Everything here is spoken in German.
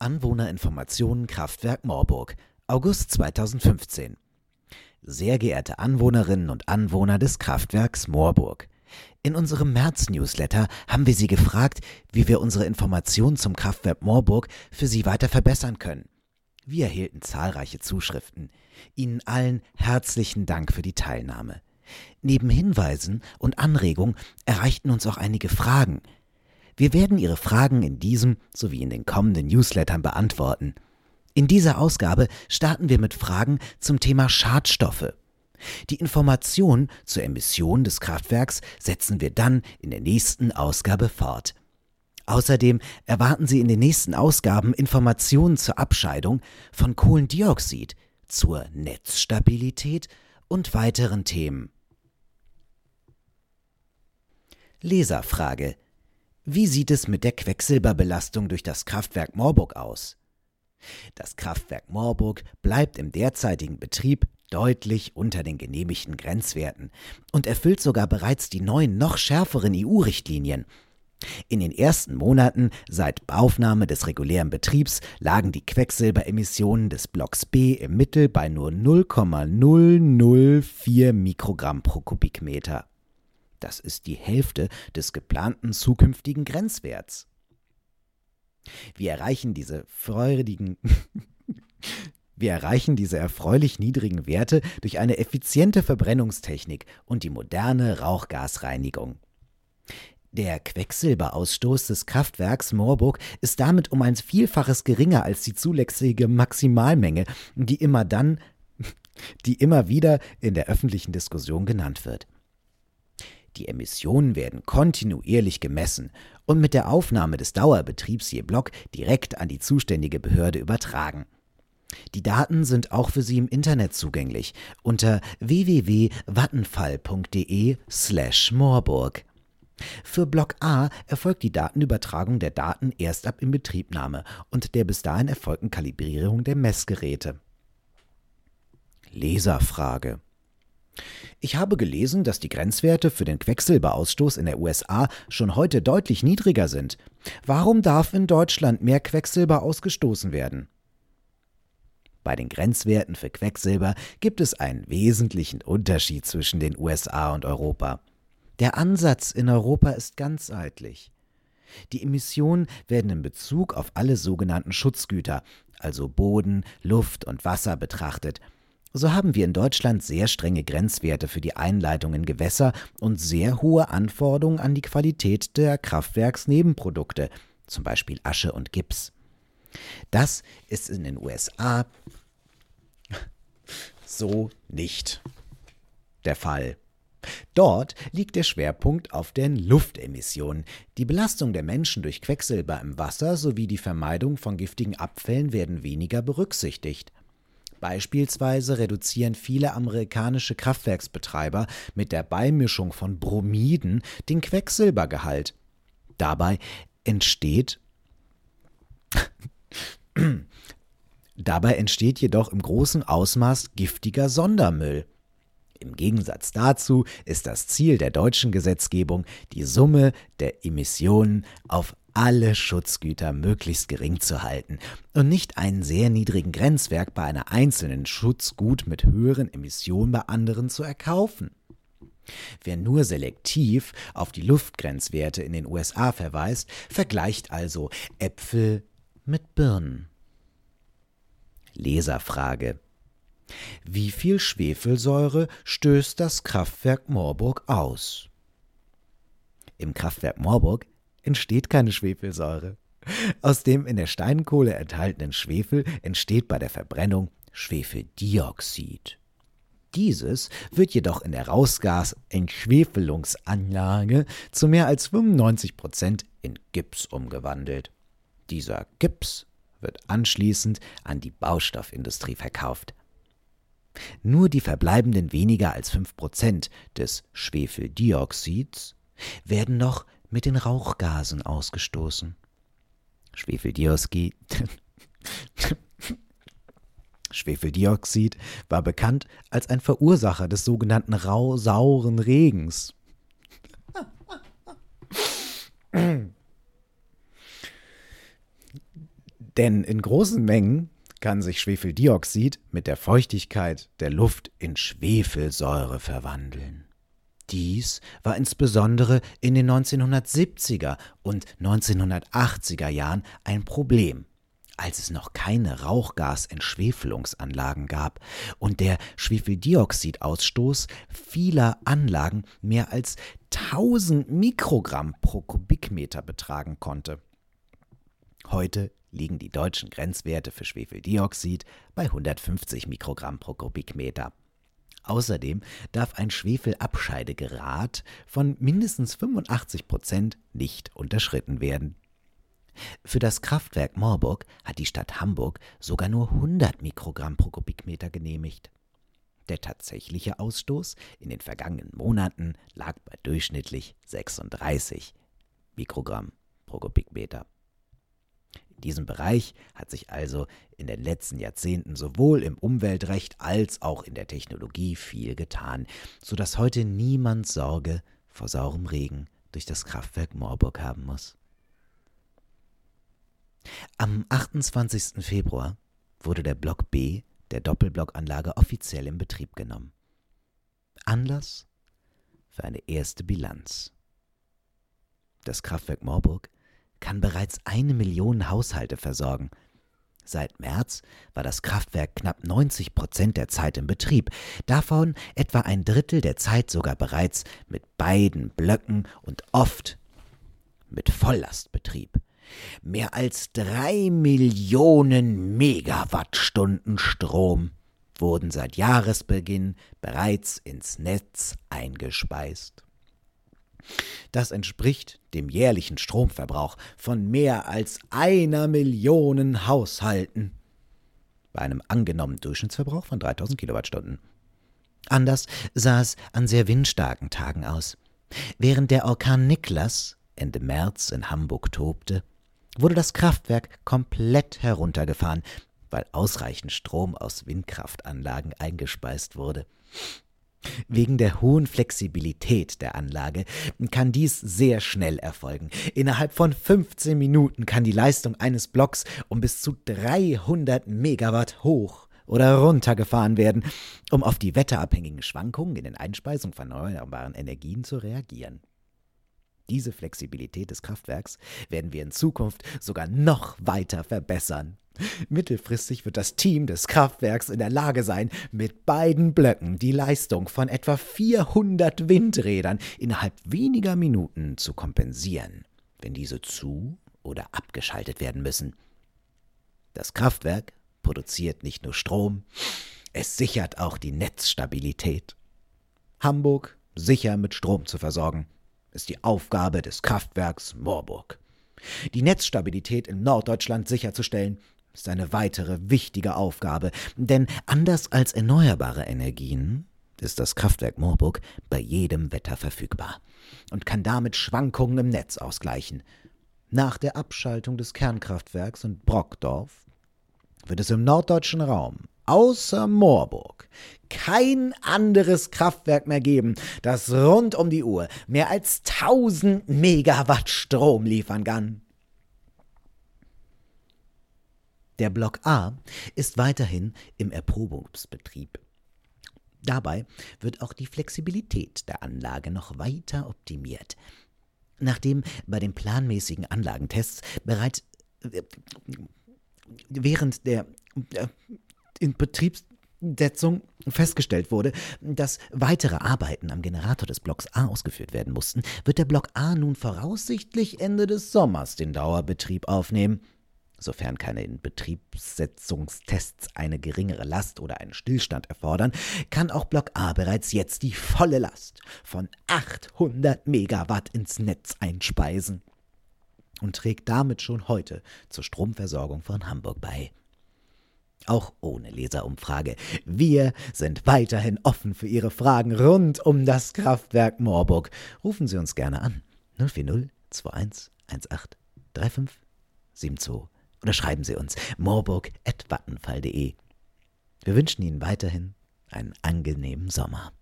Anwohnerinformationen Kraftwerk Moorburg, August 2015. Sehr geehrte Anwohnerinnen und Anwohner des Kraftwerks Moorburg. In unserem März-Newsletter haben wir Sie gefragt, wie wir unsere Informationen zum Kraftwerk Moorburg für Sie weiter verbessern können. Wir erhielten zahlreiche Zuschriften. Ihnen allen herzlichen Dank für die Teilnahme. Neben Hinweisen und Anregungen erreichten uns auch einige Fragen. Wir werden Ihre Fragen in diesem sowie in den kommenden Newslettern beantworten. In dieser Ausgabe starten wir mit Fragen zum Thema Schadstoffe. Die Informationen zur Emission des Kraftwerks setzen wir dann in der nächsten Ausgabe fort. Außerdem erwarten Sie in den nächsten Ausgaben Informationen zur Abscheidung von Kohlendioxid, zur Netzstabilität und weiteren Themen. Leserfrage: Wie sieht es mit der Quecksilberbelastung durch das Kraftwerk Moorburg aus? Das Kraftwerk Moorburg bleibt im derzeitigen Betrieb deutlich unter den genehmigten Grenzwerten und erfüllt sogar bereits die neuen, noch schärferen EU-Richtlinien. In den ersten Monaten seit Aufnahme des regulären Betriebs lagen die Quecksilberemissionen des Blocks B im Mittel bei nur 0,004 Mikrogramm pro Kubikmeter. Das ist die Hälfte des geplanten zukünftigen Grenzwerts. Wir erreichen diese erfreulich niedrigen Werte durch eine effiziente Verbrennungstechnik und die moderne Rauchgasreinigung. Der Quecksilberausstoß des Kraftwerks Moorburg ist damit um ein Vielfaches geringer als die zulässige Maximalmenge, die immer wieder in der öffentlichen Diskussion genannt wird. Die Emissionen werden kontinuierlich gemessen und mit der Aufnahme des Dauerbetriebs je Block direkt an die zuständige Behörde übertragen. Die Daten sind auch für Sie im Internet zugänglich unter www.vattenfall.de/moorburg. Für Block A erfolgt die Datenübertragung der Daten erst ab Inbetriebnahme und der bis dahin erfolgten Kalibrierung der Messgeräte. Leserfrage: Ich habe gelesen, dass die Grenzwerte für den Quecksilberausstoß in der USA schon heute deutlich niedriger sind. Warum darf in Deutschland mehr Quecksilber ausgestoßen werden? Bei den Grenzwerten für Quecksilber gibt es einen wesentlichen Unterschied zwischen den USA und Europa. Der Ansatz in Europa ist ganzheitlich. Die Emissionen werden in Bezug auf alle sogenannten Schutzgüter, also Boden, Luft und Wasser, betrachtet. So haben wir in Deutschland sehr strenge Grenzwerte für die Einleitung in Gewässer und sehr hohe Anforderungen an die Qualität der Kraftwerksnebenprodukte, zum Beispiel Asche und Gips. Das ist in den USA so nicht der Fall. Dort liegt der Schwerpunkt auf den Luftemissionen. Die Belastung der Menschen durch Quecksilber im Wasser sowie die Vermeidung von giftigen Abfällen werden weniger berücksichtigt. Beispielsweise reduzieren viele amerikanische Kraftwerksbetreiber mit der Beimischung von Bromiden den Quecksilbergehalt. Dabei entsteht jedoch im großen Ausmaß giftiger Sondermüll. Im Gegensatz dazu ist das Ziel der deutschen Gesetzgebung, die Summe der Emissionen auf alle Schutzgüter möglichst gering zu halten und nicht einen sehr niedrigen Grenzwert bei einer einzelnen Schutzgut mit höheren Emissionen bei anderen zu erkaufen. Wer nur selektiv auf die Luftgrenzwerte in den USA verweist, vergleicht also Äpfel mit Birnen. Leserfrage: Wie viel Schwefelsäure stößt das Kraftwerk Moorburg aus? Im Kraftwerk Moorburg entsteht keine Schwefelsäure. Aus dem in der Steinkohle enthaltenen Schwefel entsteht bei der Verbrennung Schwefeldioxid. Dieses wird jedoch in der Rausgasentschwefelungsanlage zu mehr als 95% in Gips umgewandelt. Dieser Gips wird anschließend an die Baustoffindustrie verkauft. Nur die verbleibenden weniger als 5% des Schwefeldioxids werden noch mit den Rauchgasen ausgestoßen. Schwefeldioxid war bekannt als ein Verursacher des sogenannten sauren Regens. Denn in großen Mengen kann sich Schwefeldioxid mit der Feuchtigkeit der Luft in Schwefelsäure verwandeln. Dies war insbesondere in den 1970er und 1980er Jahren ein Problem, als es noch keine Rauchgasentschwefelungsanlagen gab und der Schwefeldioxidausstoß vieler Anlagen mehr als 1000 Mikrogramm pro Kubikmeter betragen konnte. Heute liegen die deutschen Grenzwerte für Schwefeldioxid bei 150 Mikrogramm pro Kubikmeter. Außerdem darf ein Schwefelabscheidegrad von mindestens 85% nicht unterschritten werden. Für das Kraftwerk Moorburg hat die Stadt Hamburg sogar nur 100 Mikrogramm pro Kubikmeter genehmigt. Der tatsächliche Ausstoß in den vergangenen Monaten lag bei durchschnittlich 36 Mikrogramm pro Kubikmeter. In diesem Bereich hat sich also in den letzten Jahrzehnten sowohl im Umweltrecht als auch in der Technologie viel getan, sodass heute niemand Sorge vor saurem Regen durch das Kraftwerk Moorburg haben muss. Am 28. Februar wurde der Block B der Doppelblockanlage offiziell in Betrieb genommen. Anlass für eine erste Bilanz. Das Kraftwerk Moorburg kann bereits 1 Million Haushalte versorgen. Seit März war das Kraftwerk knapp 90% der Zeit im Betrieb, davon etwa 1/3 der Zeit sogar bereits mit beiden Blöcken und oft mit Volllastbetrieb. Mehr als 3 Millionen Megawattstunden Strom wurden seit Jahresbeginn bereits ins Netz eingespeist. Das entspricht dem jährlichen Stromverbrauch von mehr als 1 Million Haushalten bei einem angenommenen Durchschnittsverbrauch von 3000 Kilowattstunden. Anders sah es an sehr windstarken Tagen aus. Während der Orkan Niklas Ende März in Hamburg tobte, wurde das Kraftwerk komplett heruntergefahren, weil ausreichend Strom aus Windkraftanlagen eingespeist wurde. Wegen der hohen Flexibilität der Anlage kann dies sehr schnell erfolgen. Innerhalb von 15 Minuten kann die Leistung eines Blocks um bis zu 300 Megawatt hoch oder runtergefahren werden, um auf die wetterabhängigen Schwankungen in den Einspeisungen von erneuerbaren Energien zu reagieren. Diese Flexibilität des Kraftwerks werden wir in Zukunft sogar noch weiter verbessern. Mittelfristig wird das Team des Kraftwerks in der Lage sein, mit beiden Blöcken die Leistung von etwa 400 Windrädern innerhalb weniger Minuten zu kompensieren, wenn diese zu- oder abgeschaltet werden müssen. Das Kraftwerk produziert nicht nur Strom, es sichert auch die Netzstabilität. Hamburg sicher mit Strom zu versorgen, ist die Aufgabe des Kraftwerks Moorburg. Die Netzstabilität in Norddeutschland sicherzustellen, ist eine weitere wichtige Aufgabe, denn anders als erneuerbare Energien ist das Kraftwerk Moorburg bei jedem Wetter verfügbar und kann damit Schwankungen im Netz ausgleichen. Nach der Abschaltung des Kernkraftwerks in Brockdorf wird es im norddeutschen Raum außer Moorburg kein anderes Kraftwerk mehr geben, das rund um die Uhr mehr als 1000 Megawatt Strom liefern kann. Der Block A ist weiterhin im Erprobungsbetrieb. Dabei wird auch die Flexibilität der Anlage noch weiter optimiert. Nachdem bei den planmäßigen Anlagentests bereits während der Inbetriebssetzung festgestellt wurde, dass weitere Arbeiten am Generator des Blocks A ausgeführt werden mussten, wird der Block A nun voraussichtlich Ende des Sommers den Dauerbetrieb aufnehmen, sofern keine Inbetriebssetzungstests eine geringere Last oder einen Stillstand erfordern, kann auch Block A bereits jetzt die volle Last von 800 Megawatt ins Netz einspeisen und trägt damit schon heute zur Stromversorgung von Hamburg bei. Auch ohne Leserumfrage. Wir sind weiterhin offen für Ihre Fragen rund um das Kraftwerk Moorburg. Rufen Sie uns gerne an. 040 21 18 35 72 oder schreiben Sie uns moorburg@vattenfall.de. Wir wünschen Ihnen weiterhin einen angenehmen Sommer.